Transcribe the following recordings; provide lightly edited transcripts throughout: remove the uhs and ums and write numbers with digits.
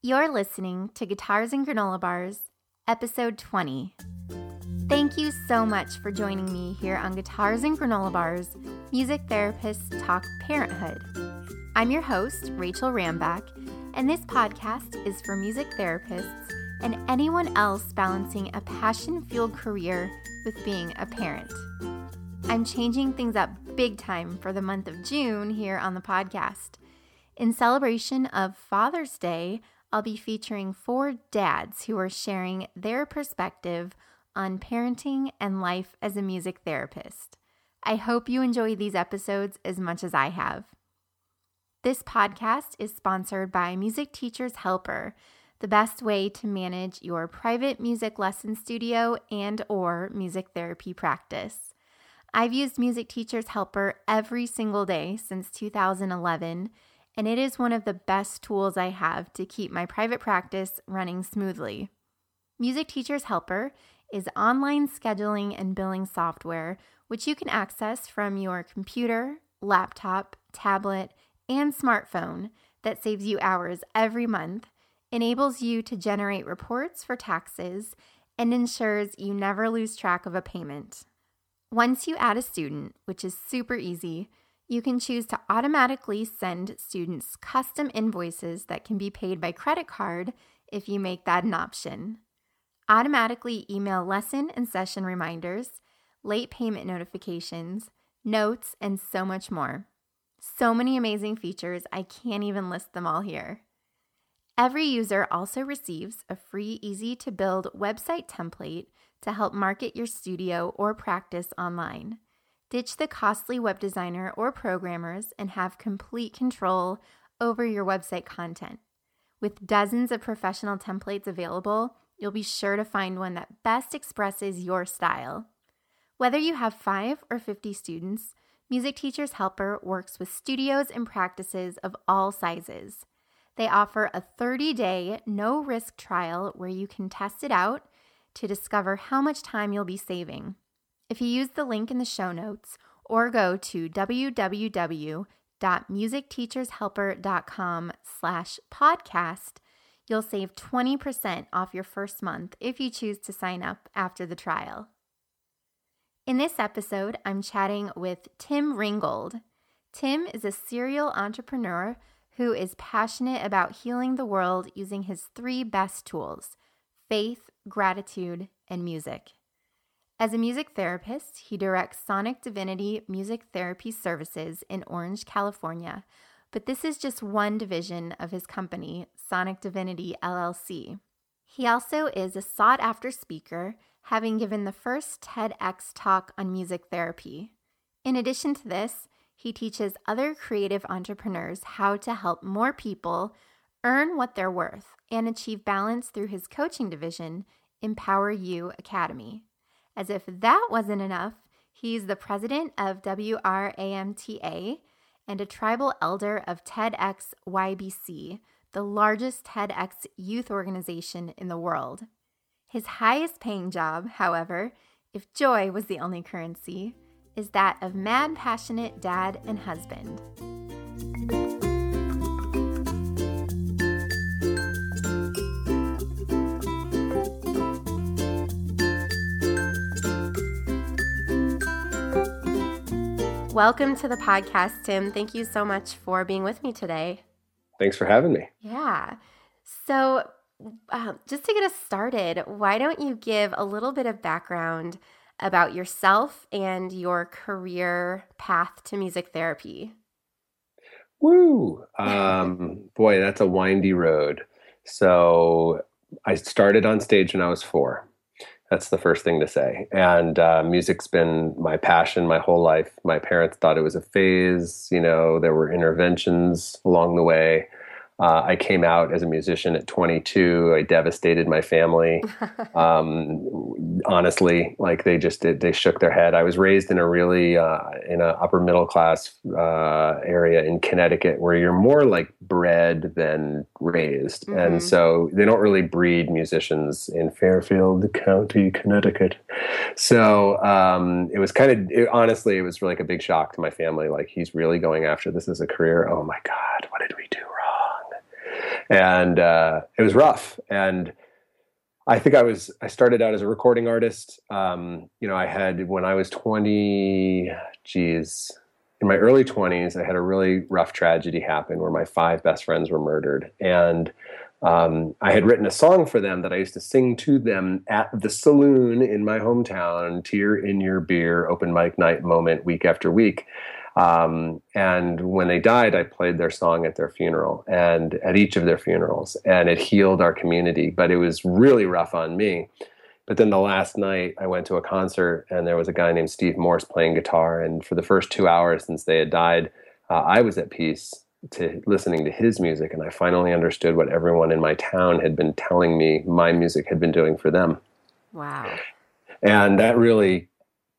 You're listening to Guitars and Granola Bars, Episode 20. Thank you so much for joining me here on Guitars and Granola Bars, Music Therapists Talk Parenthood. I'm your host, Rachel Ramback, and this podcast is for music therapists and anyone else balancing a passion-fueled career with being a parent. I'm changing things up big time for the month of June here on the podcast. In celebration of Father's Day, I'll be featuring four dads who are sharing their perspective on parenting and life as a music therapist. I hope you enjoy these episodes as much as I have. This podcast is sponsored by Music Teacher's Helper, the best way to manage your private music lesson studio and/or music therapy practice. I've used Music Teacher's Helper every single day since 2011, and it is one of the best tools I have to keep my private practice running smoothly. Music Teacher's Helper is online scheduling and billing software, which you can access from your computer, laptop, tablet, and smartphone that saves you hours every month, enables you to generate reports for taxes, and ensures you never lose track of a payment. Once you add a student, which is super easy, you can choose to automatically send students custom invoices that can be paid by credit card if you make that an option. Automatically email lesson and session reminders, late payment notifications, notes, and so much more. So many amazing features, I can't even list them all here. Every user also receives a free, easy-to-build website template to help market your studio or practice online. Ditch the costly web designer or programmers and have complete control over your website content. With dozens of professional templates available, you'll be sure to find one that best expresses your style. Whether you have 5 or 50 students, Music Teacher's Helper works with studios and practices of all sizes. They offer a 30-day no-risk trial where you can test it out to discover how much time you'll be saving. If you use the link in the show notes or go to www.musicteachershelper.com/podcast, you'll save 20% off your first month if you choose to sign up after the trial. In this episode, I'm chatting with Tim Ringgold. Tim is a serial entrepreneur who is passionate about healing the world using his 3 best tools: faith, gratitude, and music. As a music therapist, he directs Sonic Divinity Music Therapy Services in Orange, California, but this is just one division of his company, Sonic Divinity LLC. He also is a sought-after speaker, having given the first TEDx talk on music therapy. In addition to this, he teaches other creative entrepreneurs how to help more people earn what they're worth and achieve balance through his coaching division, Empower You Academy. As if that wasn't enough, he's the president of WRAMTA and a tribal elder of TEDxYBC, the largest TEDx youth organization in the world. His highest paying job, however, if joy was the only currency, is that of mad passionate dad and husband. Welcome to the podcast, Tim. Thank you so much for being with me today. Thanks for having me. Yeah. So just to get us started, why don't you give a little bit of background about yourself and your career path to music therapy? Woo! Boy, that's a windy road. So I started on stage when I was 4. That's the first thing to say. And music's been my passion my whole life. My parents thought it was a phase. You know, there were interventions along the way. I came out as a musician at 22. I devastated my family. Honestly, like they shook their head. I was raised in a really, in an upper middle class area in Connecticut where you're more like bred than raised. Mm-hmm. And so they don't really breed musicians in Fairfield County, Connecticut. So it was honestly, it was like a big shock to my family. Like, he's really going after this as a career. Oh my God, what did we do wrong? And it was rough. And I think I started out as a recording artist. I had, when I was in my early 20s, I had a really rough tragedy happen where my 5 best friends were murdered. And I had written a song for them that I used to sing to them at the saloon in my hometown, tear in your beer, open mic night moment, week after week. And when they died, I played their song at their funeral and at each of their funerals, and it healed our community, but it was really rough on me. But then the last night I went to a concert and there was a guy named Steve Morse playing guitar. And for the first 2 hours since they had died, I was at peace to listening to his music. And I finally understood what everyone in my town had been telling me my music had been doing for them. Wow. And that really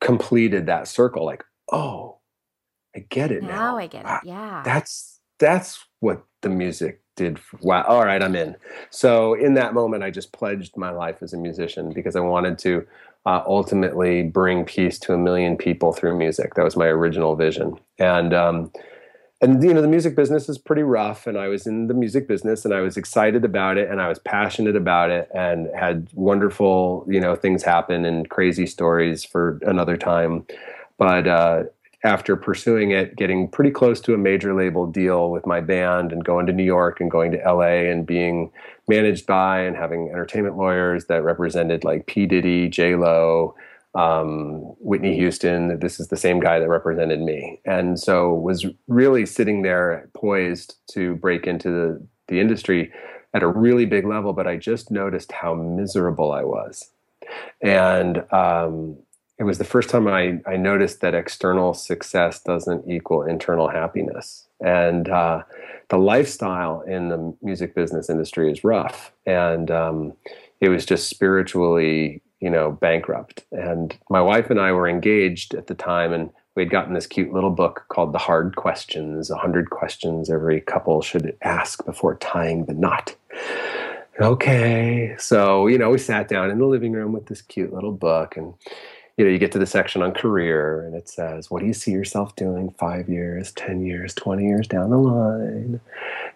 completed that circle. Like, oh, I get it now. Now I get it. Yeah. That's what the music did. Wow. All right, I'm in. So in that moment, I just pledged my life as a musician because I wanted to ultimately bring peace to a million people through music. That was my original vision. And the music business is pretty rough, and I was in the music business and I was excited about it and I was passionate about it and had wonderful, things happen and crazy stories for another time. But, after pursuing it, getting pretty close to a major label deal with my band and going to New York and going to LA and being managed by and having entertainment lawyers that represented like P. Diddy, JLo, Whitney Houston, this is the same guy that represented me. And so was really sitting there poised to break into the industry at a really big level, but I just noticed how miserable I was. And, it was the first time I noticed that external success doesn't equal internal happiness. And the lifestyle in the music business industry is rough. And it was just spiritually, bankrupt. And my wife and I were engaged at the time, and we had gotten this cute little book called The Hard Questions, 100 questions every couple should ask before tying the knot. Okay. So, we sat down in the living room with this cute little book, and you get to the section on career and it says, what do you see yourself doing 5 years, 10 years, 20 years down the line?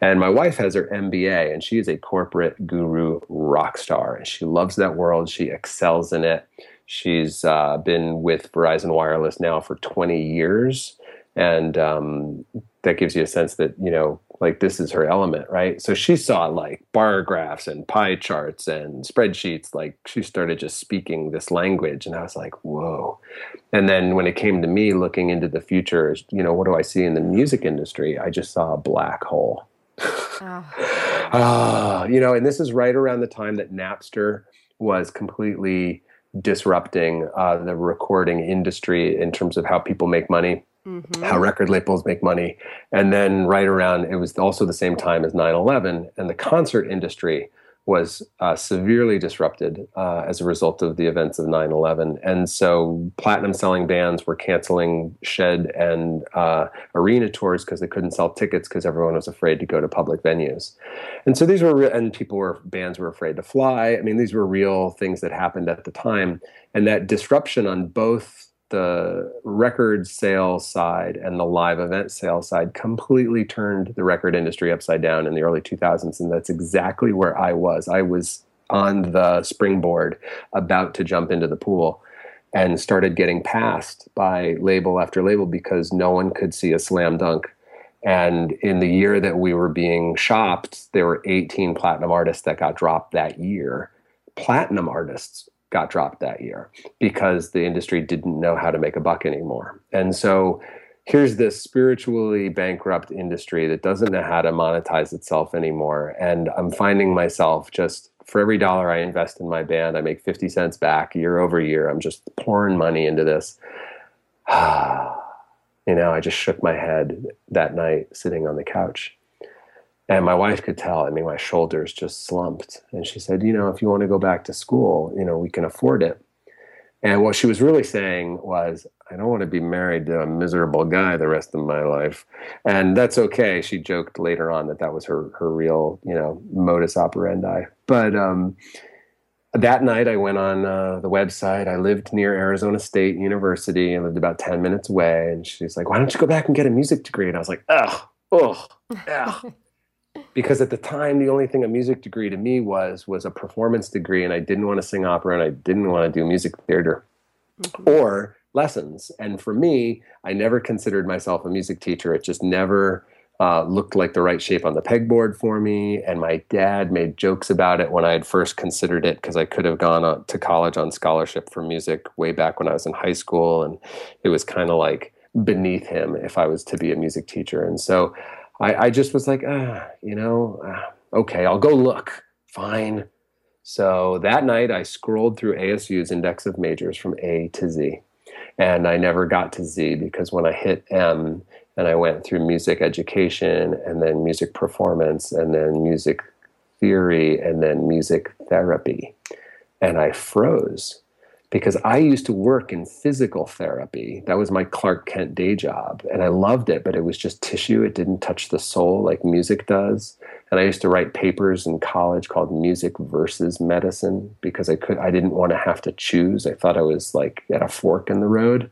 And my wife has her MBA and she is a corporate guru rock star. And she loves that world. She excels in it. She's been with Verizon Wireless now for 20 years. And that gives you a sense that, this is her element, right? So she saw bar graphs and pie charts and spreadsheets. She started just speaking this language. And I was like, whoa. And then when it came to me looking into the future, what do I see in the music industry? I just saw a black hole. And this is right around the time that Napster was completely disrupting the recording industry in terms of how people make money. Mm-hmm. How record labels make money. And then right around, it was also the same time as 9/11, and the concert industry was severely disrupted as a result of the events of 9/11. And so platinum selling bands were canceling shed and arena tours because they couldn't sell tickets because everyone was afraid to go to public venues. And so bands were afraid to fly. I mean, these were real things that happened at the time. And that disruption on both the record sales side and the live event sales side completely turned the record industry upside down in the early 2000s. And that's exactly where I was. I was on the springboard about to jump into the pool and started getting passed by label after label because no one could see a slam dunk. And in the year that we were being shopped, there were 18 platinum artists that got dropped that year. Platinum artists got dropped that year because the industry didn't know how to make a buck anymore. And so here's this spiritually bankrupt industry that doesn't know how to monetize itself anymore. And I'm finding myself just for every dollar I invest in my band, I make 50 cents back year over year. I'm just pouring money into this. I just shook my head that night sitting on the couch. And my wife could tell, my shoulders just slumped. And she said, if you want to go back to school, we can afford it. And what she was really saying was, I don't want to be married to a miserable guy the rest of my life. And that's okay. She joked later on that was her real, modus operandi. But that night I went on the website. I lived near Arizona State University. I lived about 10 minutes away. And she's like, why don't you go back and get a music degree? And I was like, ugh. because at the time, the only thing a music degree to me was a performance degree, and I didn't want to sing opera, and I didn't want to do music theater or lessons. And for me, I never considered myself a music teacher. It just never looked like the right shape on the pegboard for me. And my dad made jokes about it when I had first considered it, because I could have gone to college on scholarship for music way back when I was in high school. And it was kind of like beneath him if I was to be a music teacher. And so I just was like, okay, I'll go look. Fine. So that night I scrolled through ASU's index of majors from A to Z. And I never got to Z, because when I hit M and I went through music education and then music performance and then music theory and then music therapy, and I froze, because I used to work in physical therapy. That was my Clark Kent day job, and I loved it, but it was just tissue. It didn't touch the soul like music does. And I used to write papers in college called Music versus Medicine, because I didn't want to have to choose. I thought I was like at a fork in the road.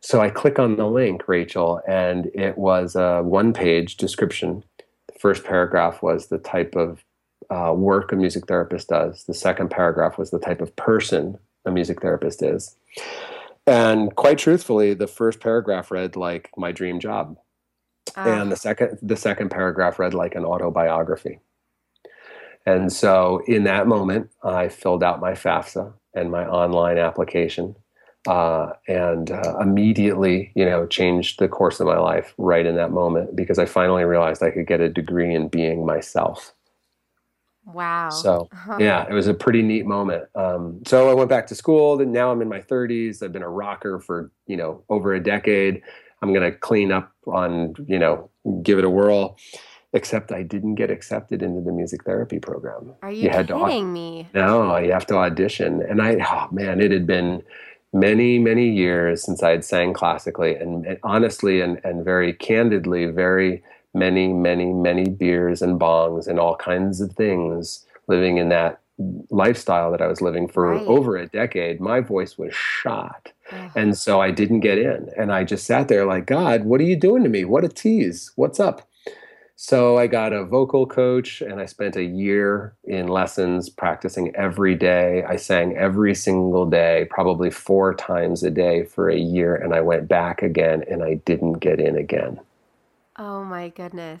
So I click on the link, Rachel, and it was a one-page description. The first paragraph was the type of work a music therapist does. The second paragraph was the type of person a music therapist is. And quite truthfully, the first paragraph read like my dream job. And the second paragraph read like an autobiography. And so in that moment, I filled out my FAFSA and my online application. And immediately, changed the course of my life right in that moment, because I finally realized I could get a degree in being myself. Wow. So yeah, it was a pretty neat moment. So I went back to school, and now I'm in my 30s. I've been a rocker for, over a decade. I'm going to clean up on, give it a whirl. Except I didn't get accepted into the music therapy program. Are you kidding me? No, you have to audition. And it had been many, many years since I had sang classically, and honestly and very candidly, very many, many, many beers and bongs and all kinds of things, living in that lifestyle that I was living for over a decade. My voice was shot. And so I didn't get in. And I just sat there like, God, what are you doing to me? What a tease. What's up? So I got a vocal coach, and I spent a year in lessons practicing every day. I sang every single day, probably 4 times a day for a year. And I went back again, and I didn't get in again. Oh my goodness.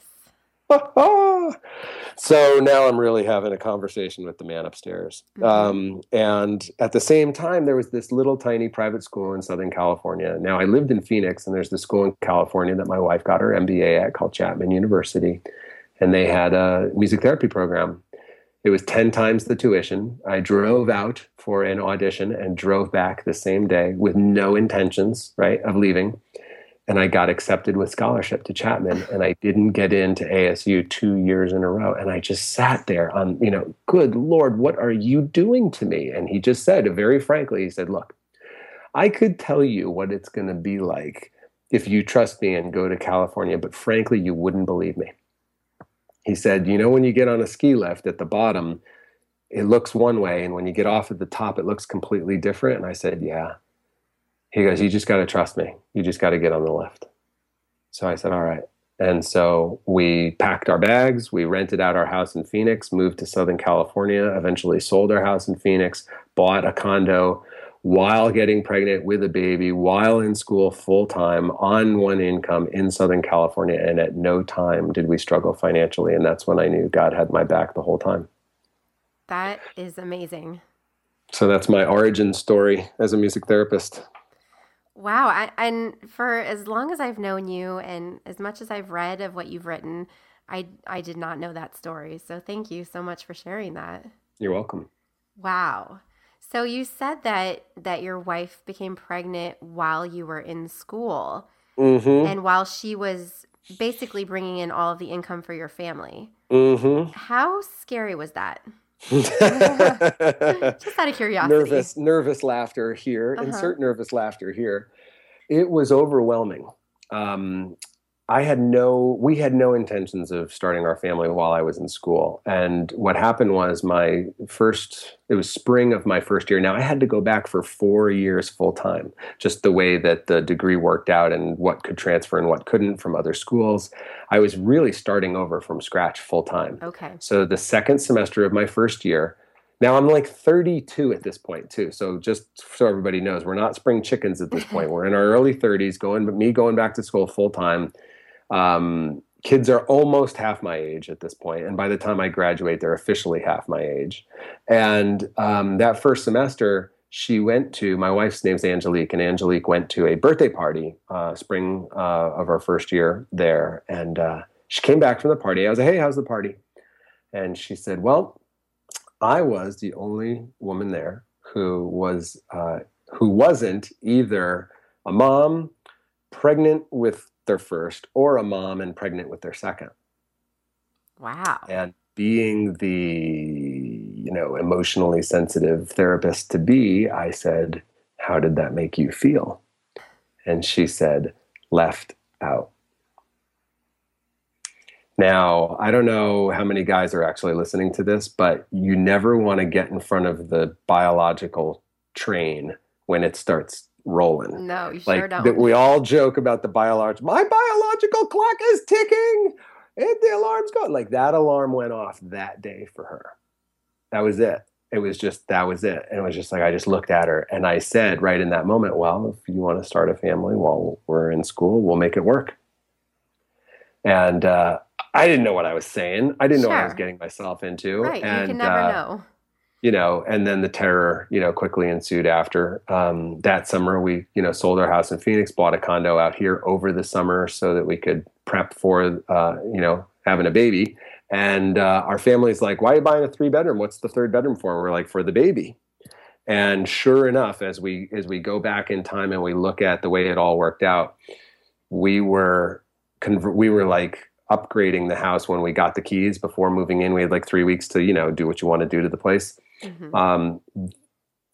So now I'm really having a conversation with the man upstairs. Mm-hmm. And at the same time, there was this little tiny private school in Southern California. Now I lived in Phoenix, and there's this school in California that my wife got her MBA at called Chapman University. And they had a music therapy program. It was 10 times the tuition. I drove out for an audition and drove back the same day with no intentions, of leaving. And I got accepted with scholarship to Chapman, and I didn't get into ASU 2 years in a row. And I just sat there on, good Lord, what are you doing to me? And he just said, very frankly, he said, look, I could tell you what it's going to be like if you trust me and go to California, but frankly, you wouldn't believe me. He said, when you get on a ski lift at the bottom, it looks one way. And when you get off at the top, it looks completely different. And I said, yeah. He goes, you just got to trust me. You just got to get on the lift. So I said, all right. And so we packed our bags. We rented out our house in Phoenix, moved to Southern California, eventually sold our house in Phoenix, bought a condo while getting pregnant with a baby, while in school full time on one income in Southern California. And at no time did we struggle financially. And that's when I knew God had my back the whole time. That is amazing. So that's my origin story as a music therapist. Wow. And for as long as I've known you and as much as I've read of what you've written, I did not know that story. So thank you so much for sharing that. You're welcome. Wow. So you said that your wife became pregnant while you were in school, mm-hmm. and while she was basically bringing in all of the income for your family. Mm-hmm. How scary was that? Just out of curiosity. Nervous laughter here. Uh-huh. Insert nervous laughter here. It was overwhelming. we had no intentions of starting our family while I was in school. And what happened was it was spring of my first year. Now I had to go back for 4 years full time, just the way that the degree worked out and what could transfer and what couldn't from other schools. I was really starting over from scratch full time. Okay. So the second semester of my first year, now I'm like 32 at this point too. So just so everybody knows, we're not spring chickens at this point. We're in our early 30s going back to school full time. Kids are almost half my age at this point, and by the time I graduate, they're officially half my age. And that first semester, my wife's name's Angelique, and Angelique went to a birthday party spring of our first year there. And she came back from the party. I was like, "Hey, how's the party?" And she said, "Well, I was the only woman there who wasn't either a mom pregnant with their first or a mom and pregnant with their second." Wow. And being the, emotionally sensitive therapist to be, I said, "How did that make you feel?" And she said, "Left out." Now, I don't know how many guys are actually listening to this, but you never want to get in front of the biological train when it starts rolling. No, you sure don't. We all joke about my biological clock is ticking and the alarm's going. Like, that alarm went off that day for her. That was it. It was just, that was it. And it was just like, I just looked at her and I said right in that moment, "Well, if you want to start a family while we're in school, we'll make it work." And I didn't know what I was saying. I didn't know what I was getting myself into. Right, and you can never know. And then the terror, quickly ensued after. That summer we, sold our house in Phoenix, bought a condo out here over the summer so that we could prep for, having a baby. And our family's like, "Why are you buying a 3-bedroom? What's the 3rd bedroom for?" And we're like, "For the baby." And sure enough, as we go back in time and we look at the way it all worked out, we were like upgrading the house when we got the keys. Before moving in, we had like 3 weeks to, do what you want to do to the place. Mm-hmm.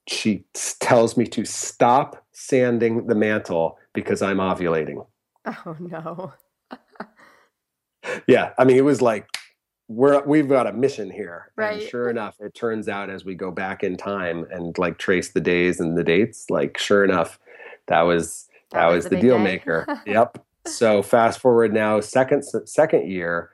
She tells me to stop sanding the mantle because I'm ovulating. Oh no. Yeah. I mean, it was like, we've got a mission here. Right. And sure enough, it turns out as we go back in time and like trace the days and the dates, like sure enough, that was the deal maker. Yep. So fast forward now, second year,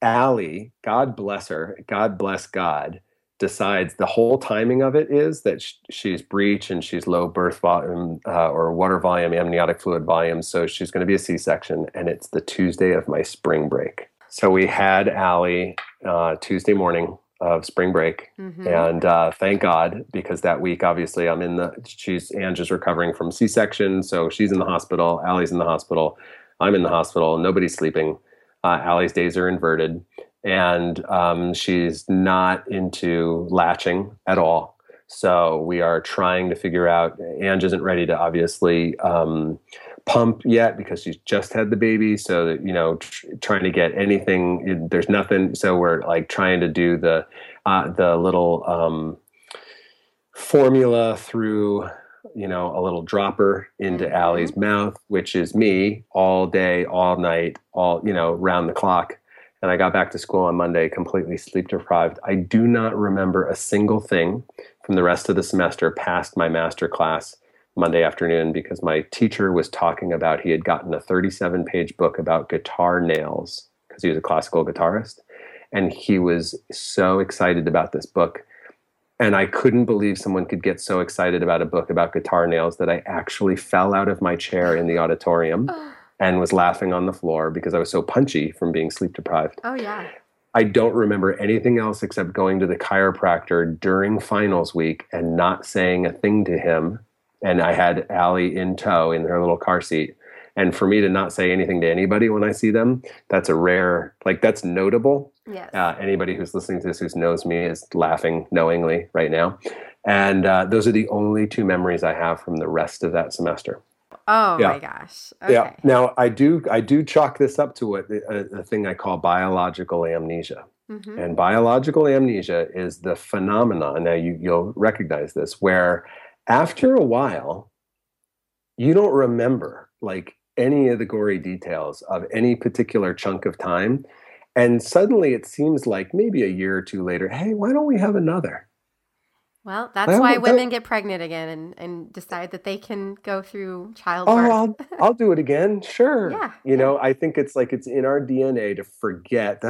Allie, God bless her, God bless God, decides the whole timing of it is that she's breech and she's low birth volume or water volume, amniotic fluid volume, so she's going to be a C-section, and it's the Tuesday of my spring break. So we had Allie Tuesday morning of spring break, mm-hmm. and thank God, because that week, obviously, Ange is recovering from C-section, so she's in the hospital, Allie's in the hospital, I'm in the hospital, nobody's sleeping, Allie's days are inverted, and she's not into latching at all, so we are trying to figure out, Ange isn't ready to obviously pump yet because she's just had the baby, so that, trying to get anything, there's nothing, so we're like trying to do the little formula through a little dropper into mm-hmm. Allie's mouth, which is me all day, all night, all round the clock. And I got back to school on Monday completely sleep deprived. I do not remember a single thing from the rest of the semester past my master class Monday afternoon, because my teacher was talking about he had gotten a 37-page book about guitar nails because he was a classical guitarist, and he was so excited about this book. And I couldn't believe someone could get so excited about a book about guitar nails that I actually fell out of my chair in the auditorium and was laughing on the floor because I was so punchy from being sleep deprived. Oh yeah. I don't remember anything else except going to the chiropractor during finals week and not saying a thing to him. And I had Allie in tow in her little car seat. And for me to not say anything to anybody when I see them, that's a rare, that's notable. Yes. Anybody who's listening to this who knows me is laughing knowingly right now. And those are the only two memories I have from the rest of that semester. Oh yeah. My gosh. Okay. Yeah. Now I do chalk this up to a thing I call biological amnesia. Mm-hmm. And biological amnesia is the phenomenon, now you'll recognize this, where after a while, you don't remember any of the gory details of any particular chunk of time. And suddenly it seems like maybe a year or two later, hey, why don't we have another? Well, that's why women get pregnant again and decide that they can go through childbirth. Oh, I'll do it again. Sure. Yeah. You know, I think it's like it's in our DNA to forget.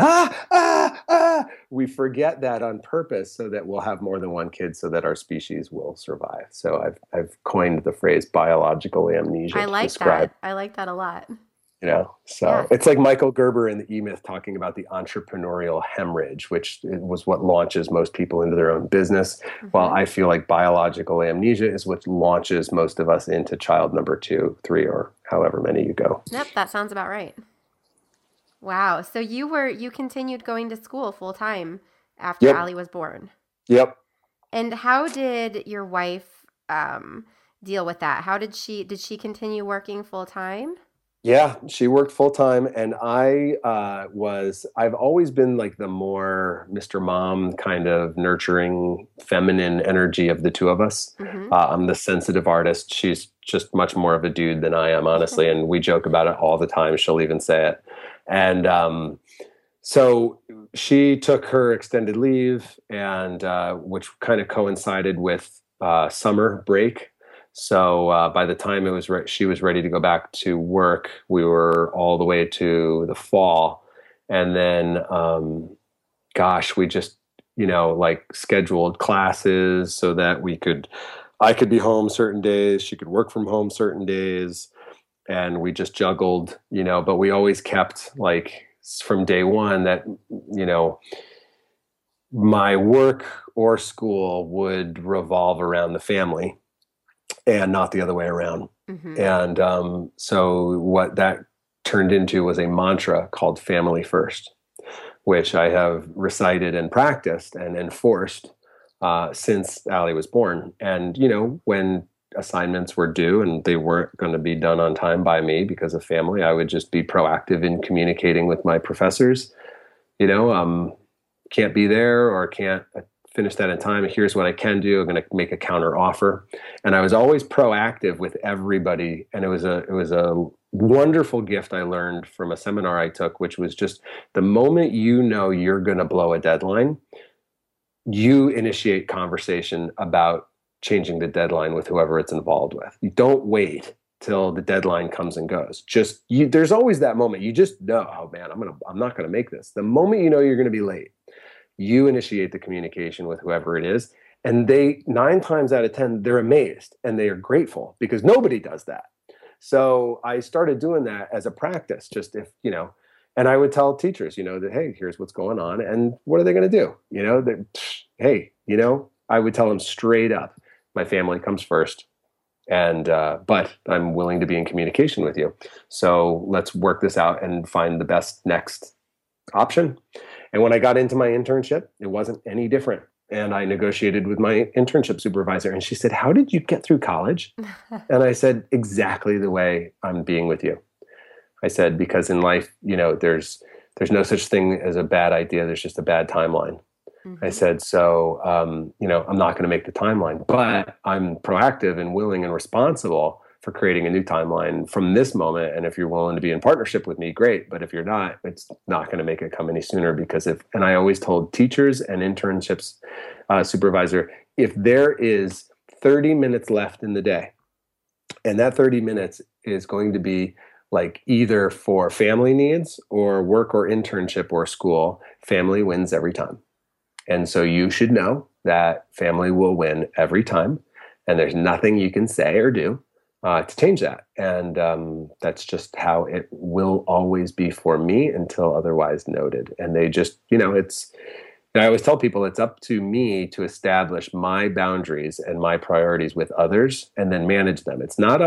We forget that on purpose so that we'll have more than one kid so that our species will survive. So I've coined the phrase biological amnesia. I like that. I like that a lot. You know, so It's like Michael Gerber in The E-Myth talking about the entrepreneurial hemorrhage, which was what launches most people into their own business. Mm-hmm. While I feel like biological amnesia is what launches most of us into child number 2, 3, or however many you go. Yep, that sounds about right. Wow. So you continued going to school full time after Allie was born. Yep. And how did your wife deal with that? How did she continue working full time? Yeah, she worked full-time, and I've always been like the more Mr. Mom kind of nurturing feminine energy of the two of us. Mm-hmm. I'm the sensitive artist. She's just much more of a dude than I am, honestly, and we joke about it all the time. She'll even say it. And so she took her extended leave, and which kind of coincided with summer break. So by the time she was ready to go back to work, we were all the way to the fall. And then, we just, you know, like scheduled classes so that I could be home certain days. She could work from home certain days. And we just juggled, you know, but we always kept like from day one that, you know, my work or school would revolve around the family. And not the other way around. Mm-hmm. And so what that turned into was a mantra called family first, which I have recited and practiced and enforced since Allie was born. And, you know, when assignments were due and they weren't going to be done on time by me because of family, I would just be proactive in communicating with my professors, you know, can't be there or can't finish that in time. Here's what I can do. I'm going to make a counter offer. And I was always proactive with everybody. And it was a wonderful gift I learned from a seminar I took, which was just the moment you know you're going to blow a deadline, you initiate conversation about changing the deadline with whoever it's involved with. You don't wait till the deadline comes and goes. There's always that moment. You just know, oh man, I'm not going to make this. The moment you know you're going to be late, you initiate the communication with whoever it is, and they 9 times out of 10, they're amazed and they are grateful because nobody does that. So I started doing that as a practice, just if, you know, and I would tell teachers, you know, that, hey, here's what's going on and what are they going to do? You know, that, hey, you know, I would tell them straight up, my family comes first. And, but I'm willing to be in communication with you. So let's work this out and find the best next option. And when I got into my internship, it wasn't any different. And I negotiated with my internship supervisor, and she said, how did you get through college? And I said, exactly the way I'm being with you. I said, because in life, you know, there's no such thing as a bad idea. There's just a bad timeline. Mm-hmm. I said, so, you know, I'm not going to make the timeline, but I'm proactive and willing and responsible for creating a new timeline from this moment. And if you're willing to be in partnership with me, great. But if you're not, it's not going to make it come any sooner and I always told teachers and internships supervisor, if there is 30 minutes left in the day, and that 30 minutes is going to be like either for family needs or work or internship or school, family wins every time. And so you should know that family will win every time. And there's nothing you can say or do to change that. And that's just how it will always be for me until otherwise noted. And they just, you know, I always tell people it's up to me to establish my boundaries and my priorities with others and then manage them. It's not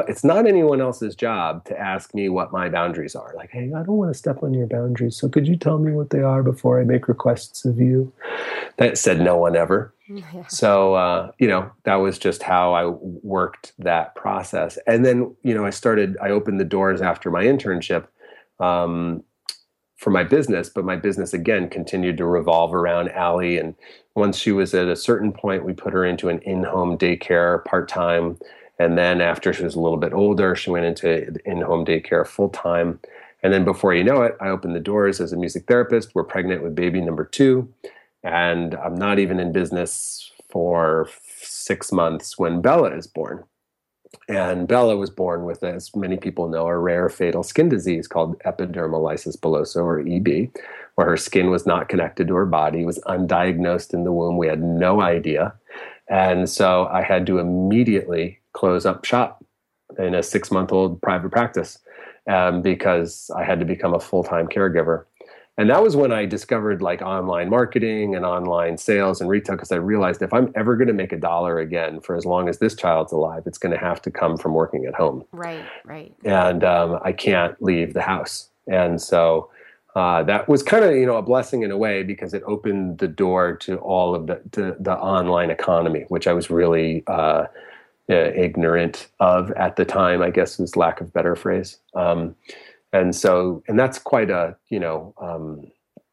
anyone else's job to ask me what my boundaries are. Like, hey, I don't want to step on your boundaries, so could you tell me what they are before I make requests of you? That said, no one ever. Yeah. So, you know, that was just how I worked that process. And then, you know, I opened the doors after my internship for my business, but my business again continued to revolve around Allie. And once she was at a certain point, we put her into an in-home daycare part-time. And then after she was a little bit older, she went into in-home daycare full time. And then before you know it, I opened the doors as a music therapist. We're pregnant with baby number 2. And I'm not even in business for 6 months when Bella is born. And Bella was born with, as many people know, a rare fatal skin disease called epidermolysis bullosa, or EB, where her skin was not connected to her body, was undiagnosed in the womb. We had no idea. And so I had to immediately close up shop in a 6-month-old private practice because I had to become a full-time caregiver. And that was when I discovered like online marketing and online sales and retail, because I realized if I'm ever going to make $1 again for as long as this child's alive, it's going to have to come from working at home. Right. And I can't leave the house. And so that was kind of, you know, a blessing in a way, because it opened the door to all of the online economy, which I was really ignorant of at the time, I guess is lack of better phrase. And that's quite a,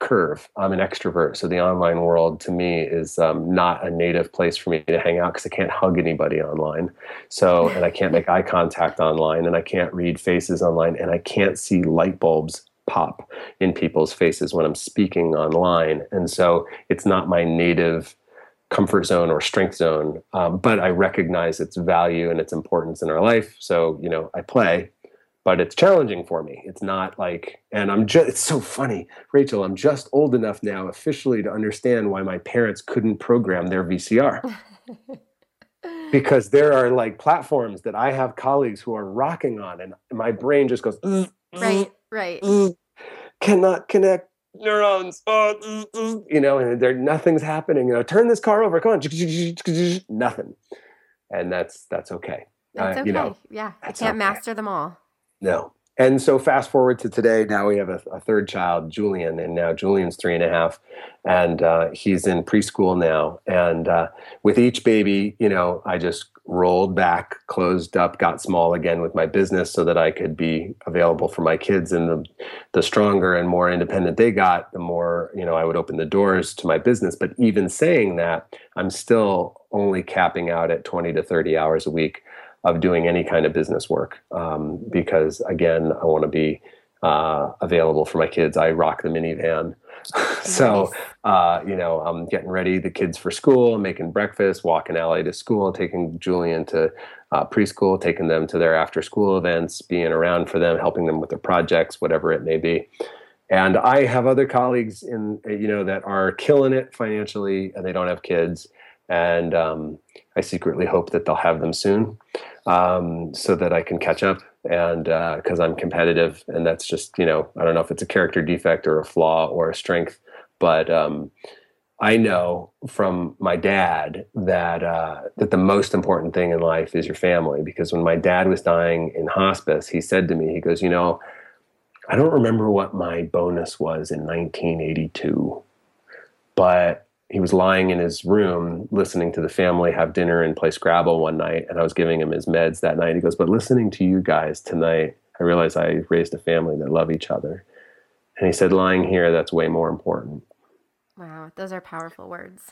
curve. I'm an extrovert. So the online world to me is not a native place for me to hang out, because I can't hug anybody online. So, and I can't make eye contact online, and I can't read faces online, and I can't see light bulbs pop in people's faces when I'm speaking online. And so it's not my native comfort zone or strength zone. But I recognize its value and its importance in our life. So, you know, I play. But it's challenging for me. It's not like, and I'm just, it's so funny, Rachel, I'm just old enough now officially to understand why my parents couldn't program their VCR. Because there are like platforms that I have colleagues who are rocking on, and my brain just goes, cannot connect neurons, and nothing's happening. You know, turn this car over, come on, nothing. And that's okay. That's okay. I can't master them all. No. And so fast forward to today, now we have a third child, Julian, and now Julian's 3.5, and he's in preschool now. And with each baby, I just rolled back, closed up, got small again with my business so that I could be available for my kids. And the stronger and more independent they got, the more, I would open the doors to my business. But even saying that, I'm still only capping out at 20 to 30 hours a week of doing any kind of business work, because again, I want to be available for my kids. I rock the minivan. So, I'm getting ready the kids for school, making breakfast, walking Allie to school, taking Julian to preschool, taking them to their after school events, being around for them, helping them with their projects, whatever it may be. And I have other colleagues in, that are killing it financially and they don't have kids. And I secretly hope that they'll have them soon, so that I can catch up, and because I'm competitive, and that's just, I don't know if it's a character defect or a flaw or a strength, but I know from my dad that that the most important thing in life is your family. Because when my dad was dying in hospice, he said to me, he goes, I don't remember what my bonus was in 1982, but he was lying in his room listening to the family have dinner and play Scrabble one night, and I was giving him his meds that night. He goes, but listening to you guys tonight, I realized I raised a family that love each other. And he said, lying here, that's way more important. Wow, those are powerful words.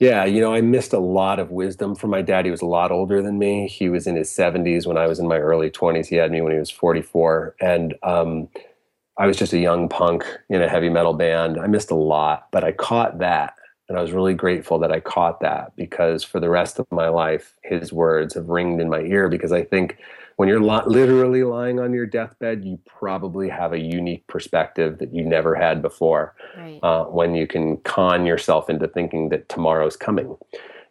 Yeah, I missed a lot of wisdom from my dad. He was a lot older than me. He was in his 70s when I was in my early 20s. He had me when he was 44. And I was just a young punk in a heavy metal band. I missed a lot, but I caught that. And I was really grateful that I caught that, because for the rest of my life, his words have ringed in my ear. Because I think when you're literally lying on your deathbed, you probably have a unique perspective that you never had before, right? When you can con yourself into thinking that tomorrow's coming.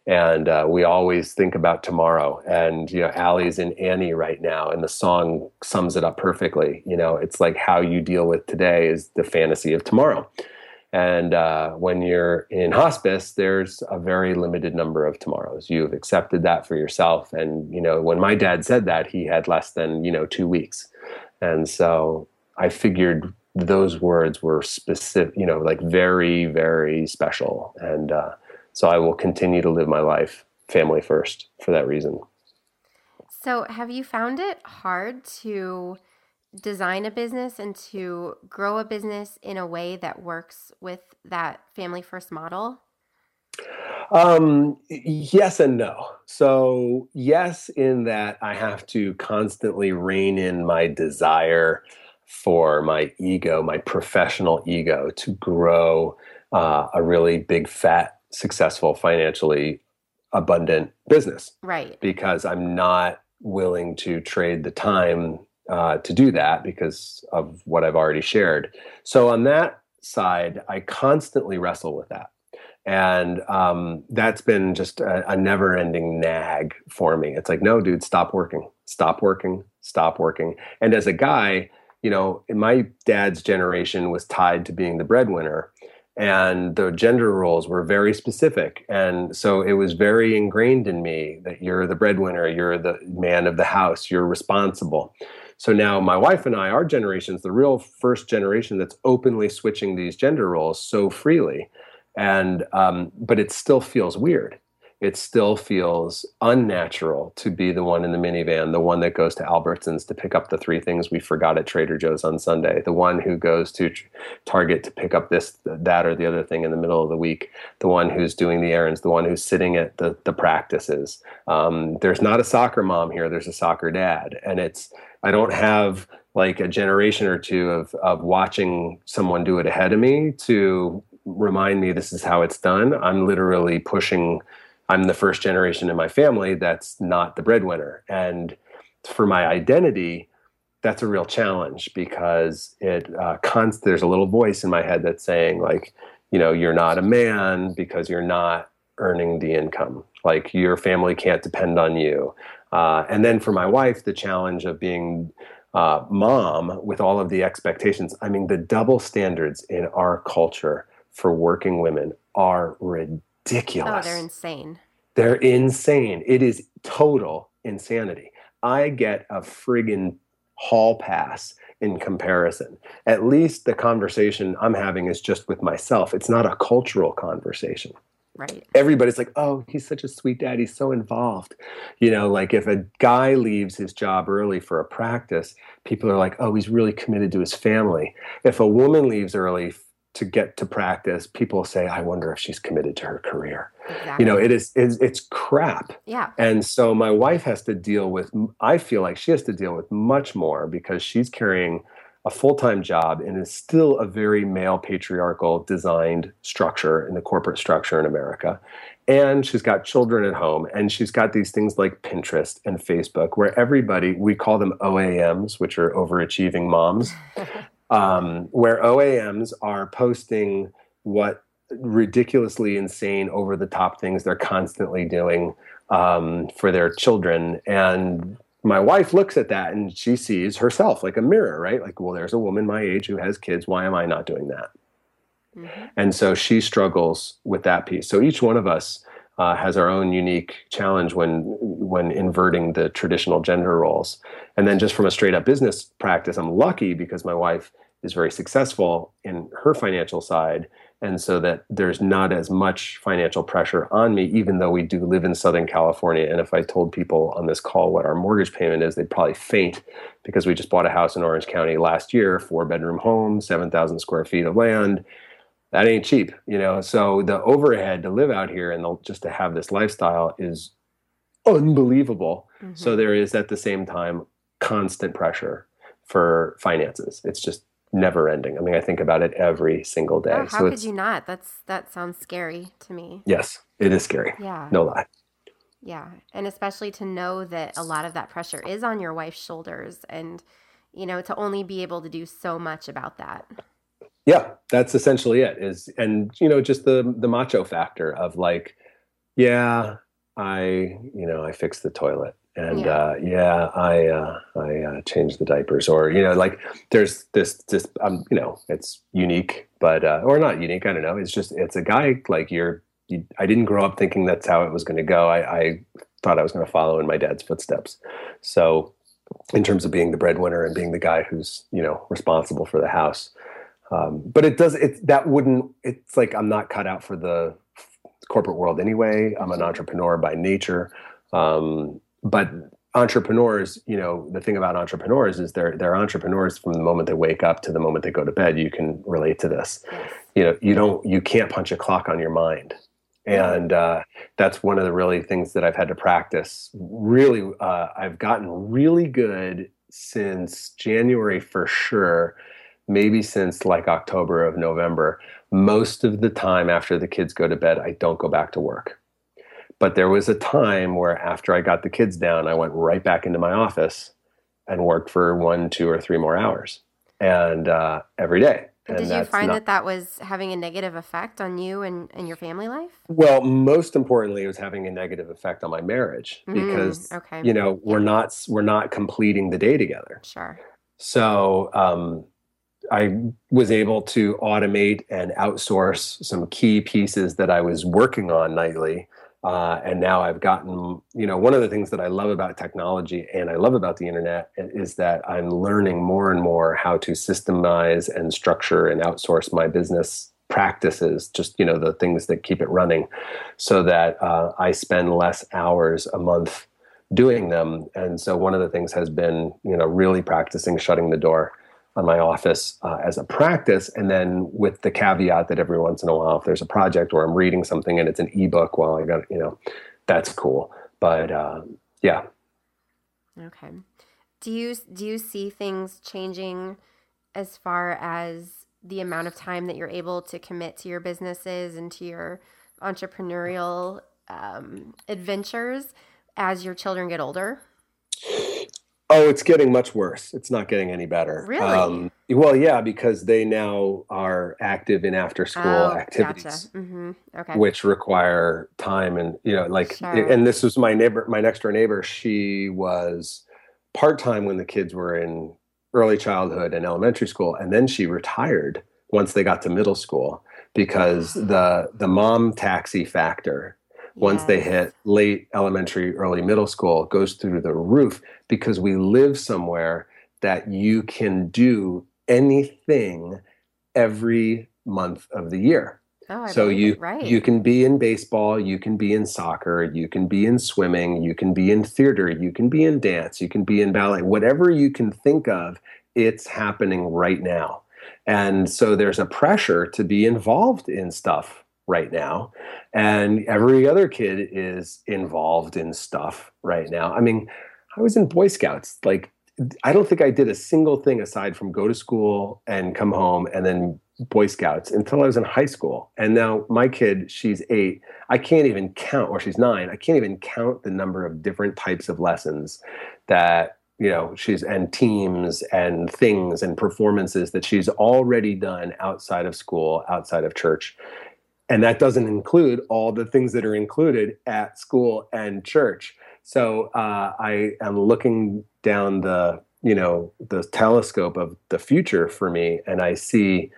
And we always think about tomorrow. And, Allie's in Annie right now, and the song sums it up perfectly. It's like how you deal with today is the fantasy of tomorrow. And when you're in hospice, there's a very limited number of tomorrows. You've accepted that for yourself. And, when my dad said that, he had less than, 2 weeks. And so I figured those words were specific, like very, very special. And so I will continue to live my life family first for that reason. So have you found it hard to design a business and to grow a business in a way that works with that family first model? Yes and no. So yes, in that I have to constantly rein in my desire for my ego, my professional ego, to grow a really big, fat, successful, financially abundant business. Right. Because I'm not willing to trade the time to do that because of what I've already shared. So on that side, I constantly wrestle with that. And that's been just a never-ending nag for me. It's like, no, dude, stop working. And as a guy, you know, my dad's generation was tied to being the breadwinner, and the gender roles were very specific. And so it was very ingrained in me that you're the breadwinner, you're the man of the house, you're responsible. So now my wife and I, our generation's the real first generation that's openly switching these gender roles so freely. And but it still feels weird. It still feels unnatural to be the one in the minivan, the one that goes to Albertsons to pick up the three things we forgot at Trader Joe's on Sunday, the one who goes to Target to pick up this, that, or the other thing in the middle of the week, the one who's doing the errands, the one who's sitting at the practices. There's not a soccer mom here. There's a soccer dad. And it's, I don't have like a generation or two of watching someone do it ahead of me to remind me this is how it's done. I'm literally pushing. I'm the first generation in my family that's not the breadwinner. And for my identity, that's a real challenge because it there's a little voice in my head that's saying, like, you know, you're not a man because you're not earning the income. Like, your family can't depend on you. And then for my wife, the challenge of being mom with all of the expectations. I mean, the double standards in our culture for working women are ridiculous. Oh, they're insane. They're insane. It is total insanity. I get a friggin' hall pass in comparison. At least the conversation I'm having is just with myself. It's not a cultural conversation. Right. Everybody's like, oh, he's such a sweet dad. He's so involved. You know, like if a guy leaves his job early for a practice, people are like, oh, he's really committed to his family. If a woman leaves early to get to practice, people say, I wonder if she's committed to her career. Exactly. You know, it's crap. Yeah. And so my wife has to deal with, I feel like she has to deal with much more because she's carrying a full-time job and is still a very male patriarchal designed structure in the corporate structure in America. And she's got children at home, and she's got these things like Pinterest and Facebook where everybody, we call them OAMs, which are overachieving moms, where OAMs are posting what ridiculously insane, over-the-top things they're constantly doing for their children. And my wife looks at that, and she sees herself like a mirror, right? Like, well, there's a woman my age who has kids. Why am I not doing that? Mm-hmm. And so she struggles with that piece. So each one of us has our own unique challenge when inverting the traditional gender roles. And then just from a straight up business practice, I'm lucky because my wife is very successful in her financial side. And so that there's not as much financial pressure on me, even though we do live in Southern California. And if I told people on this call what our mortgage payment is, they'd probably faint because we just bought a house in Orange County last year, 4-bedroom home, 7,000 square feet of land. That ain't cheap, you know? So the overhead to live out here and just to have this lifestyle is unbelievable. Mm-hmm. So there is at the same time, constant pressure for finances. It's just never ending. I mean, I think about it every single day. Oh, how could you not? That sounds scary to me. Yes, it is scary. Yeah. No lie. Yeah. And especially to know that a lot of that pressure is on your wife's shoulders and, you know, to only be able to do so much about that. Yeah, that's essentially it is. And, you know, just the macho factor of like, yeah, I fixed the toilet and, I changed the diapers or, you know, like there's this, you know, it's unique, but, or not unique. I don't know. It's just, it's a guy like I didn't grow up thinking that's how it was going to go. I thought I was going to follow in my dad's footsteps. So in terms of being the breadwinner and being the guy who's, you know, responsible for the house, but it does, it's like, I'm not cut out for the corporate world anyway. I'm an entrepreneur by nature. But entrepreneurs, you know, the thing about entrepreneurs is they're entrepreneurs from the moment they wake up to the moment they go to bed. You can relate to this. You know, you can't punch a clock on your mind. And that's one of the really things that I've had to practice. Really, I've gotten really good since January for sure, maybe since like October of November. Most of the time after the kids go to bed, I don't go back to work. But there was a time where after I got the kids down, I went right back into my office and worked for 1, 2, or 3 more hours and every day. And did you find that was having a negative effect on you and your family life? Well, most importantly, it was having a negative effect on my marriage because, you know, we're not completing the day together. Sure. So I was able to automate and outsource some key pieces that I was working on nightly. And now I've gotten, you know, one of the things that I love about technology and I love about the internet is that I'm learning more and more how to systemize and structure and outsource my business practices, just, you know, the things that keep it running so that I spend less hours a month doing them. And so one of the things has been, you know, really practicing shutting the door on my office as a practice, and then with the caveat that every once in a while, if there's a project or I'm reading something and it's an ebook, well, I got, you know, that's cool. But yeah. Okay. Do you see things changing as far as the amount of time that you're able to commit to your businesses and to your entrepreneurial adventures as your children get older? Oh, it's getting much worse. It's not getting any better. Really? Well, yeah, because they now are active in after-school activities, gotcha. Mm-hmm. Okay. Which require time and, you know, like, sure. And this was my next door neighbor. She was part-time when the kids were in early childhood and elementary school, and then she retired once they got to middle school because the mom taxi factor. Once they hit late elementary, early middle school, it goes through the roof because we live somewhere that you can do anything every month of the year. Oh, so you can be in baseball, you can be in soccer, you can be in swimming, you can be in theater, you can be in dance, you can be in ballet, whatever you can think of, it's happening right now. And so there's a pressure to be involved in stuff right now, and every other kid is involved in stuff right now. I mean, I was in Boy Scouts. Like, I don't think I did a single thing aside from go to school and come home and then Boy Scouts until I was in high school. And now my kid, she's 8. I can't even count, or she's 9. I can't even count the number of different types of lessons that, you know, she's, and teams and things and performances that she's already done outside of school, outside of church. And that doesn't include all the things that are included at school and church. So I am looking down the, you know, the telescope of the future for me, and I see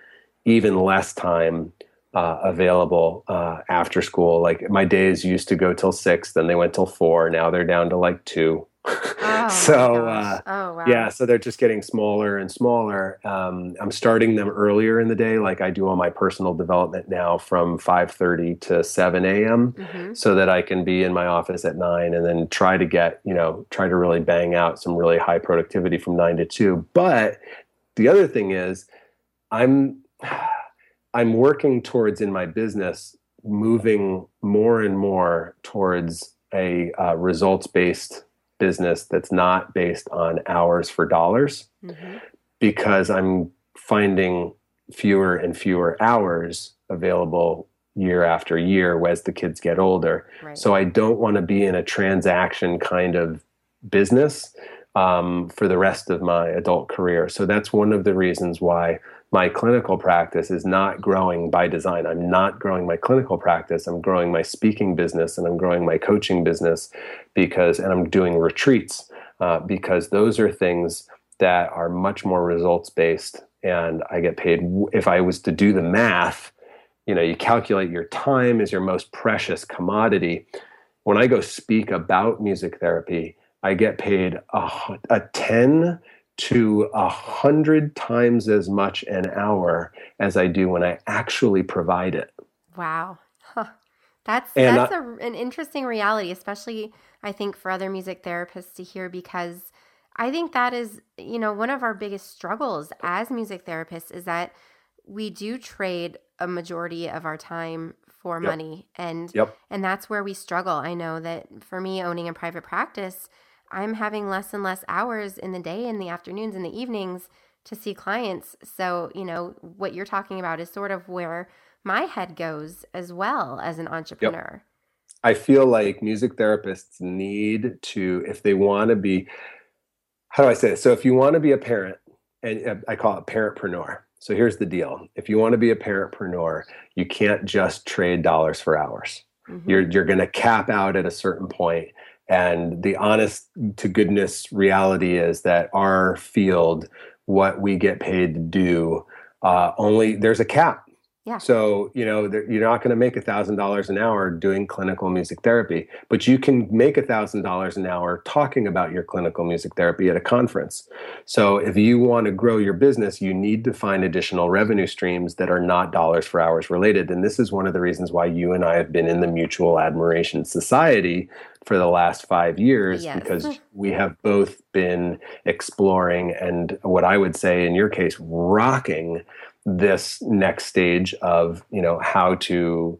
even less time available after school. Like my days used to go till 6, then they went till 4. Now they're down to like 2. Oh, so wow. Yeah, so they're just getting smaller and smaller. I'm starting them earlier in the day, like I do on my personal development now from 5:30 to 7 a.m. Mm-hmm. So that I can be in my office at 9 and then try to get, you know, try to really bang out some really high productivity from 9 to 2. But the other thing is I'm working towards in my business moving more and more towards a results-based business that's not based on hours for dollars, mm-hmm. because I'm finding fewer and fewer hours available year after year as the kids get older. Right. So I don't want to be in a transaction kind of business for the rest of my adult career. So that's one of the reasons why my clinical practice is not growing by design. I'm not growing my clinical practice. I'm growing my speaking business and I'm growing my coaching business and I'm doing retreats because those are things that are much more results-based, and I get paid. If I was to do the math, you know, you calculate your time as your most precious commodity. When I go speak about music therapy, I get paid a 10 to 100 times as much an hour as I do when I actually provide it. Wow. Huh. That's an interesting reality, especially I think for other music therapists to hear, because I think that is, you know, one of our biggest struggles as music therapists is that we do trade a majority of our time for money. And that's where we struggle. I know that for me, owning a private practice, I'm having less and less hours in the day, in the afternoons, in the evenings to see clients. So, you know, what you're talking about is sort of where my head goes as well as an entrepreneur. Yep. I feel like music therapists need to, if they want to be, how do I say it? So if you want to be a parent, and I call it parentpreneur. So here's the deal. If you want to be a parentpreneur, you can't just trade dollars for hours. Mm-hmm. You're going to cap out at a certain point. And the honest to goodness reality is that our field, what we get paid to do, only there's a cap. Yeah. So, you know, you're not going to make $1,000 an hour doing clinical music therapy, but you can make $1,000 an hour talking about your clinical music therapy at a conference. So if you want to grow your business, you need to find additional revenue streams that are not dollars for hours related. And this is one of the reasons why you and I have been in the Mutual Admiration Society for the last 5 years, because we have both been exploring and what I would say in your case, rocking this next stage of, you know, how to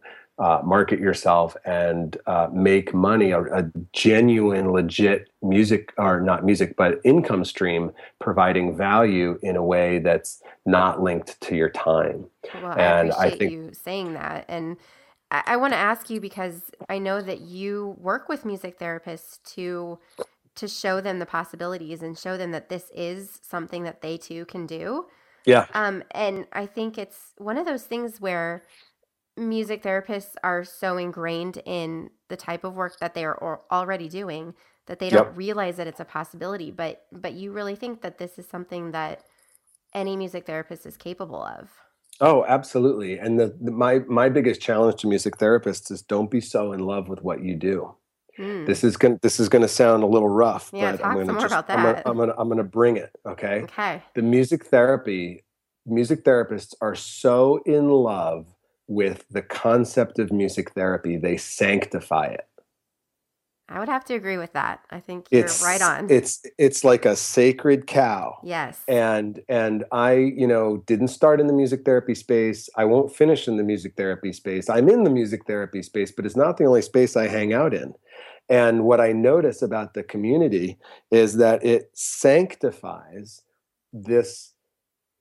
market yourself and make money, a genuine, legit music, or not music, but income stream, providing value in a way that's not linked to your time. Well, and I think you saying that. And I want to ask you, because I know that you work with music therapists to show them the possibilities and show them that this is something that they too can do. Yeah. And I think it's one of those things where music therapists are so ingrained in the type of work that they are already doing that they don't realize that it's a possibility. But you really think that this is something that any music therapist is capable of. Oh, absolutely. And my biggest challenge to music therapists is don't be so in love with what you do. This is gonna sound a little rough, but I'm gonna bring it. Okay. Okay. The music therapists are so in love with the concept of music therapy, they sanctify it. I would have to agree with that. I think it's right on. It's like a sacred cow. Yes. And I, you know, didn't start in the music therapy space. I won't finish in the music therapy space. I'm in the music therapy space, but it's not the only space I hang out in. And what I notice about the community is that it sanctifies this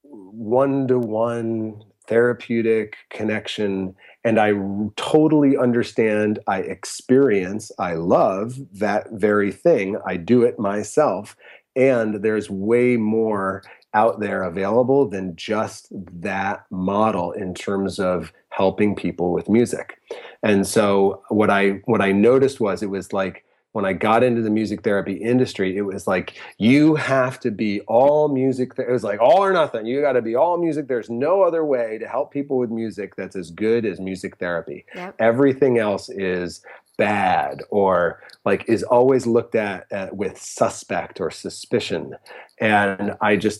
one-to-one therapeutic connection. And I totally understand, I experience, I love that very thing. I do it myself. And there's way more out there available than just that model in terms of helping people with music. And so what I noticed was, it was like when I got into the music therapy industry, it was like, you have to be all music. It was like all or nothing. You got to be all music. There's no other way to help people with music that's as good as music therapy. Yep. Everything else is bad, or like is always looked at with suspect or suspicion. And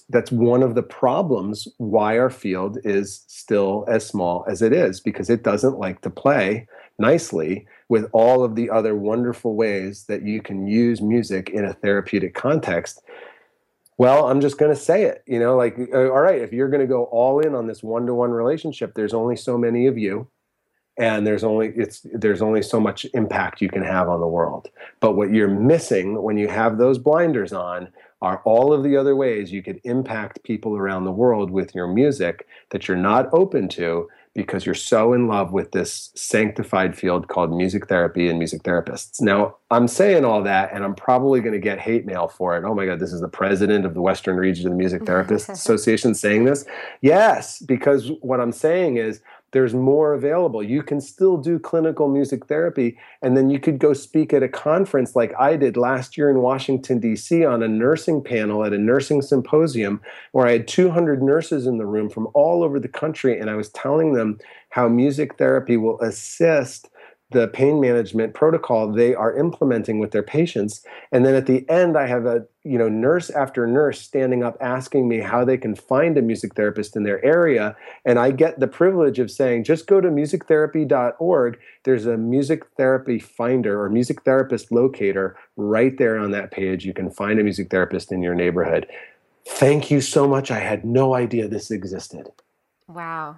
that's one of the problems why our field is still as small as it is, because it doesn't like to play nicely with all of the other wonderful ways that you can use music in a therapeutic context. Well, I'm just going to say it, you know, like, all right, if you're going to go all in on this one-to-one relationship, there's only so many of you, and there's only so much impact you can have on the world. But what you're missing when you have those blinders on are all of the other ways you could impact people around the world with your music that you're not open to, because you're so in love with this sanctified field called music therapy and music therapists. Now, I'm saying all that, and I'm probably going to get hate mail for it. Oh my God, this is the president of the Western Region of the Music Therapists Association saying this? Yes, because what I'm saying is there's more available. You can still do clinical music therapy, and then you could go speak at a conference like I did last year in Washington, D.C. on a nursing panel at a nursing symposium where I had 200 nurses in the room from all over the country, and I was telling them how music therapy will assist the pain management protocol they are implementing with their patients. And then at the end, I have a, you know, nurse after nurse standing up asking me how they can find a music therapist in their area. And I get the privilege of saying, just go to musictherapy.org. There's a music therapy finder or music therapist locator right there on that page. You can find a music therapist in your neighborhood. Thank you so much. I had no idea this existed. Wow.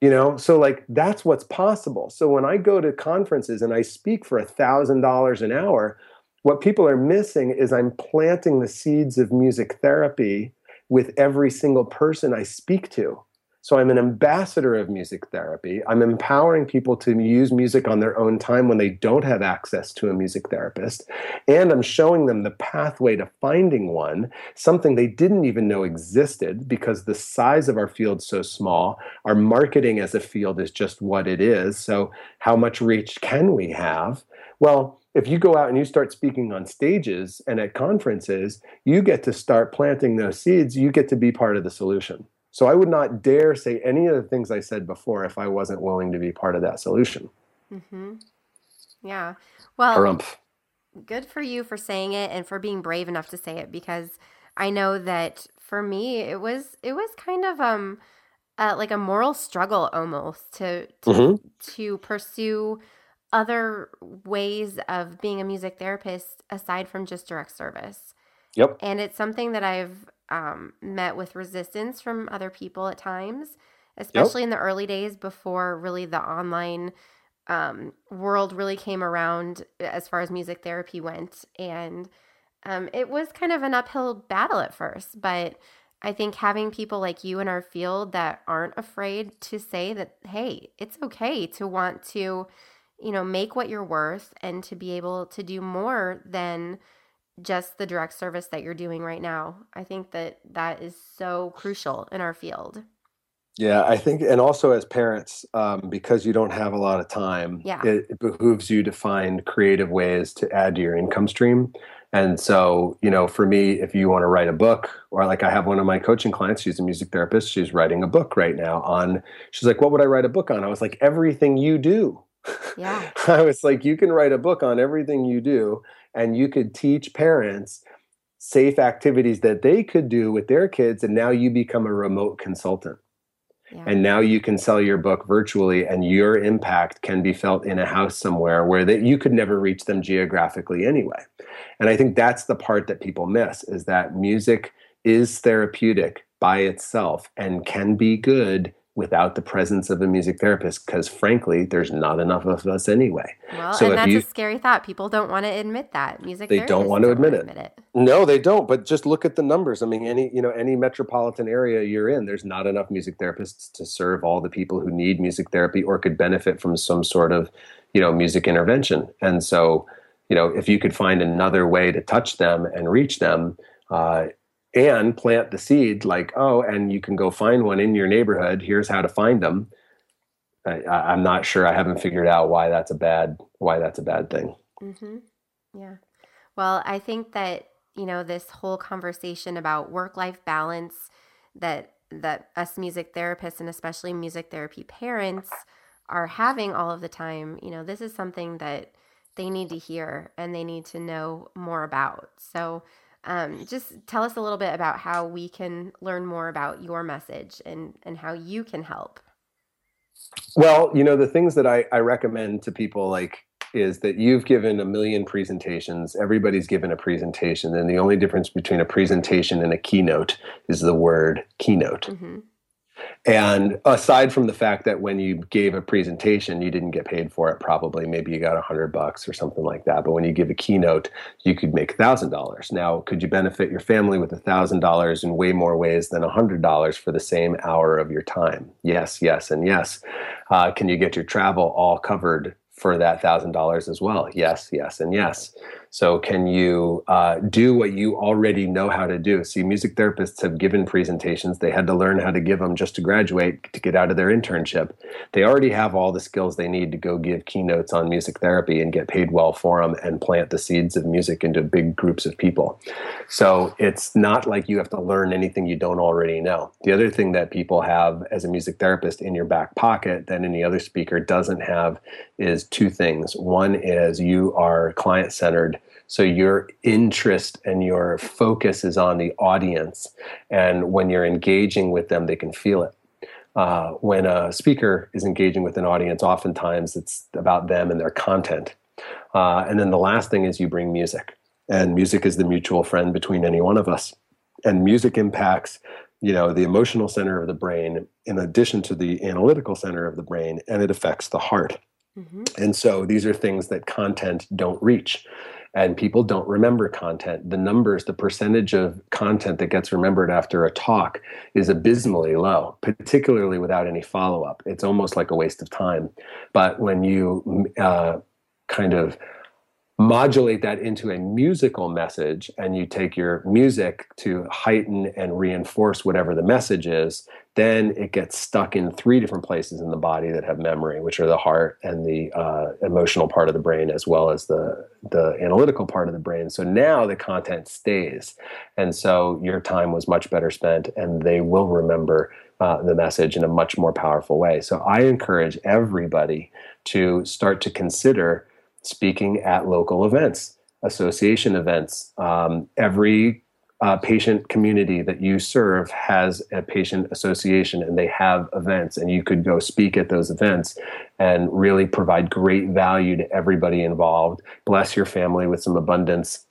You know, so like that's what's possible. So when I go to conferences and I speak for $1,000 an hour, what people are missing is I'm planting the seeds of music therapy with every single person I speak to. So I'm an ambassador of music therapy. I'm empowering people to use music on their own time when they don't have access to a music therapist. And I'm showing them the pathway to finding one, something they didn't even know existed because the size of our field's so small. Our marketing as a field is just what it is. So how much reach can we have? Well, if you go out and you start speaking on stages and at conferences, you get to start planting those seeds. You get to be part of the solution. So I would not dare say any of the things I said before if I wasn't willing to be part of that solution. Mm-hmm. Yeah. Well, Harumph. Good for you for saying it and for being brave enough to say it, because I know that for me, it was kind of like a moral struggle almost to pursue other ways of being a music therapist aside from just direct service. Yep. And it's something that I've met with resistance from other people at times, especially in the early days before really the online world really came around as far as music therapy went. And it was kind of an uphill battle at first, but I think having people like you in our field that aren't afraid to say that, hey, it's okay to want to, you know, make what you're worth and to be able to do more than just the direct service that you're doing right now. I think that is so crucial in our field. Yeah, I think, and also as parents, because you don't have a lot of time, it behooves you to find creative ways to add to your income stream. And so, you know, for me, if you want to write a book, or like I have one of my coaching clients, she's a music therapist, she's writing a book right now on, she's like, what would I write a book on? I was like, everything you do. Yeah. I was like, you can write a book on everything you do, and you could teach parents safe activities that they could do with their kids. And now you become a remote consultant. Yeah. And now you can sell your book virtually, and your impact can be felt in a house somewhere where that you could never reach them geographically anyway. And I think that's the part that people miss, is that music is therapeutic by itself and can be good without the presence of a music therapist, because frankly, there's not enough of us anyway. Well, so and that's a scary thought. People don't want to admit that. They don't want to admit it. No, they don't. But just look at the numbers. I mean, any metropolitan area you're in, there's not enough music therapists to serve all the people who need music therapy or could benefit from some sort of, music intervention. And so, if you could find another way to touch them and reach them, and plant the seed like, oh, and you can go find one in your neighborhood. Here's how to find them. I'm not sure. I haven't figured out why that's a bad thing. Mm-hmm. Yeah. Well, I think that, this whole conversation about work-life balance that us music therapists and especially music therapy parents are having all of the time, this is something that they need to hear and they need to know more about. So, just tell us a little bit about how we can learn more about your message and how you can help. Well, the things that I recommend to people is that you've given 1 million presentations. Everybody's given a presentation. And the only difference between a presentation and a keynote is the word keynote. Mm-hmm. And aside from the fact that when you gave a presentation, you didn't get paid for it, probably. Maybe you got $100 or something like that. But when you give a keynote, you could make $1,000. Now, could you benefit your family with $1,000 in way more ways than $100 for the same hour of your time? Yes, yes, and yes. Can you get your travel all covered for that $1,000 as well? Yes, yes, and yes. So can you do what you already know how to do? See, music therapists have given presentations. They had to learn how to give them just to graduate, to get out of their internship. They already have all the skills they need to go give keynotes on music therapy and get paid well for them and plant the seeds of music into big groups of people. So it's not like you have to learn anything you don't already know. The other thing that people have as a music therapist in your back pocket that any other speaker doesn't have is two things. One is you are client-centered, so your interest and your focus is on the audience. And when you're engaging with them, they can feel it. When a speaker is engaging with an audience, oftentimes it's about them and their content. And then the last thing is you bring music. And music is the mutual friend between any one of us. And music impacts you know, the emotional center of the brain in addition to the analytical center of the brain, and it affects the heart. Mm-hmm. And so these are things that content don't reach, and people don't remember content. The numbers, the percentage of content that gets remembered after a talk is abysmally low, particularly without any follow-up. It's almost like a waste of time. But when you kind of modulate that into a musical message, and you take your music to heighten and reinforce whatever the message is, then it gets stuck in three different places in the body that have memory, which are the heart and the emotional part of the brain, as well as the analytical part of the brain. So now the content stays. And so your time was much better spent, and they will remember the message in a much more powerful way. So I encourage everybody to start to consider speaking at local events, association events. Every patient community that you serve has a patient association, and they have events, and you could go speak at those events and really provide great value to everybody involved. Bless your family with some abundance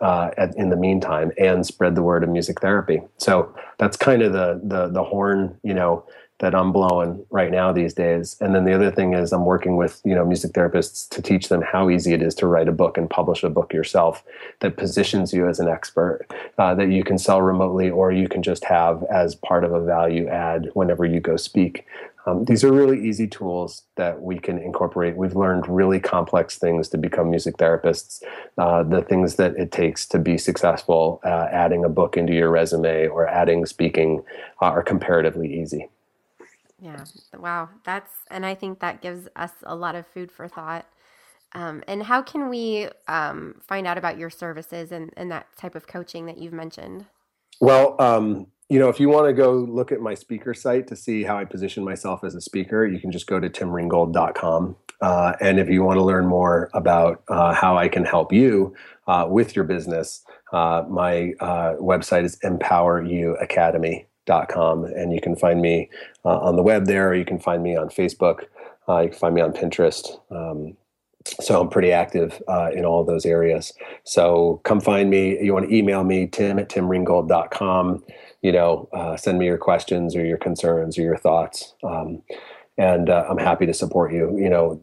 in the meantime, and spread the word of music therapy. So that's kind of the horn, you know, that I'm blowing right now these days. And then the other thing is I'm working with, you know, music therapists to teach them how easy it is to write a book and publish a book yourself that positions you as an expert, that you can sell remotely, or you can just have as part of a value add whenever you go speak. These are really easy tools that we can incorporate. We've learned really complex things to become music therapists, the things that it takes to be successful. Adding a book into your resume or adding speaking are comparatively easy. Yeah. Wow. And I think that gives us a lot of food for thought. And how can we find out about your services and that type of coaching that you've mentioned? Well, you know, if you want to go look at my speaker site to see how I position myself as a speaker, you can just go to timringgold.com. And if you want to learn more about how I can help you with your business, my website is Empower You Academy. .com, and you can find me on the web there, or you can find me on Facebook. You can find me on Pinterest. So I'm pretty active in all those areas. So come find me. You want to email me, tim@timringgold.com. You know, send me your questions or your concerns or your thoughts. And I'm happy to support you, you know,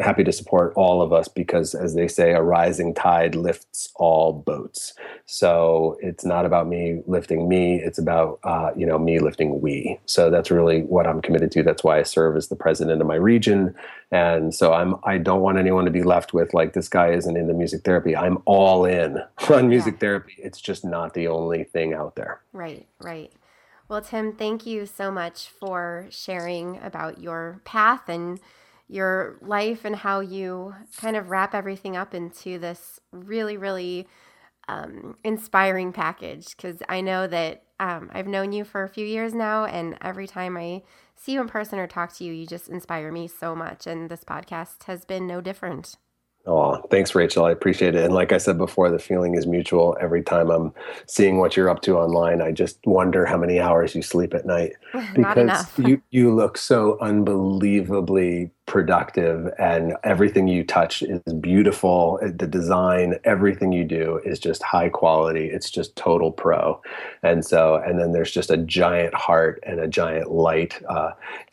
happy to support all of us, because as they say, a rising tide lifts all boats. So it's not about me lifting me, it's about, you know, me lifting we. So that's really what I'm committed to. That's why I serve as the president of my region. And so I don't want anyone to be left with like, this guy isn't into music therapy. I'm all in on music therapy. It's just not the only thing out there. Right, right. Well, Tim, thank you so much for sharing about your path and your life and how you kind of wrap everything up into this really, really inspiring package. Because I know that I've known you for a few years now, and every time I see you in person or talk to you, you just inspire me so much. And this podcast has been no different. Oh, thanks, Rachel. I appreciate it. And like I said before, the feeling is mutual. Every time I'm seeing what you're up to online, I just wonder how many hours you sleep at night, because you look so unbelievably productive, and everything you touch is beautiful. The design, everything you do is just high quality. It's just total pro. And then there's just a giant heart and a giant light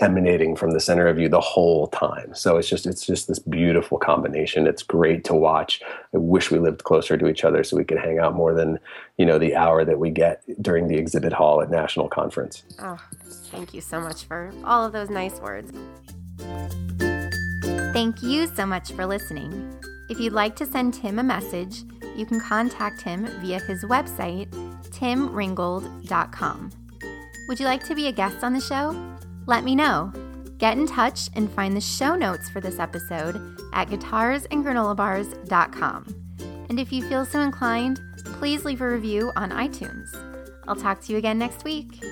emanating from the center of you the whole time. So it's just this beautiful combination. It's great to watch. I wish we lived closer to each other so we could hang out more than, you know, the hour that we get during the exhibit hall at National Conference. Oh, thank you so much for all of those nice words. Thank you so much for listening. If you'd like to send Tim a message, you can contact him via his website, timringgold.com. Would you like to be a guest on the show? Let me know. Get in touch and find the show notes for this episode at guitarsandgranolabars.com. And if you feel so inclined, please leave a review on iTunes. I'll talk to you again next week.